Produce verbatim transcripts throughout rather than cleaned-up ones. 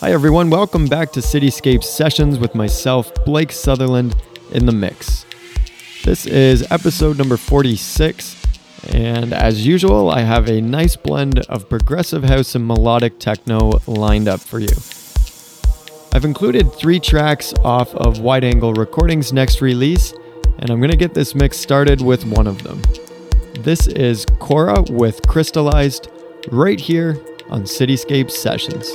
Hi everyone, welcome back to Cityscape Sessions with myself, Blake Sutherland, in the mix. This is episode number forty-six, and as usual, I have a nice blend of progressive house and melodic techno lined up for you. I've included three tracks off of Wide Angle Recordings' next release, and I'm going to get this mix started with one of them. This is Cora with Crystallized, right here on Cityscape Sessions.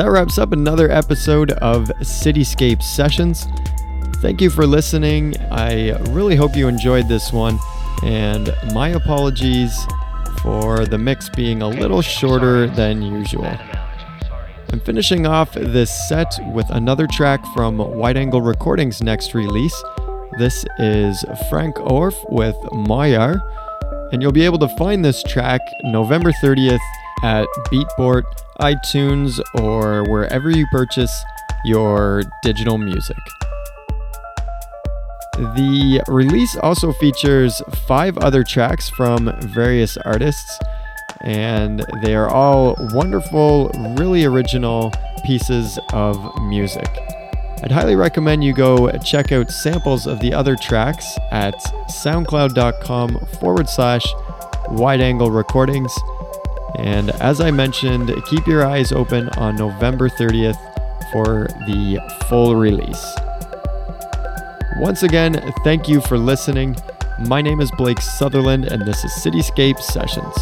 that wraps up another episode of Cityscape Sessions. Thank you for listening. I really hope you enjoyed this one, and my apologies for the mix being a little shorter than usual. I'm finishing off this set with another track from Wide Angle Recordings' next release. This is Frank Orff with Myar, and you'll be able to find this track November thirtieth at Beatport, iTunes, or wherever you purchase your digital music. The release also features five other tracks from various artists, and they are all wonderful, really original pieces of music. I'd highly recommend you go check out samples of the other tracks at soundcloud.com forward slash wide angle recordings. And as I mentioned, keep your eyes open on November thirtieth for the full release. Once again, thank you for listening. My name is Blake Sutherland, and this is Cityscape Sessions.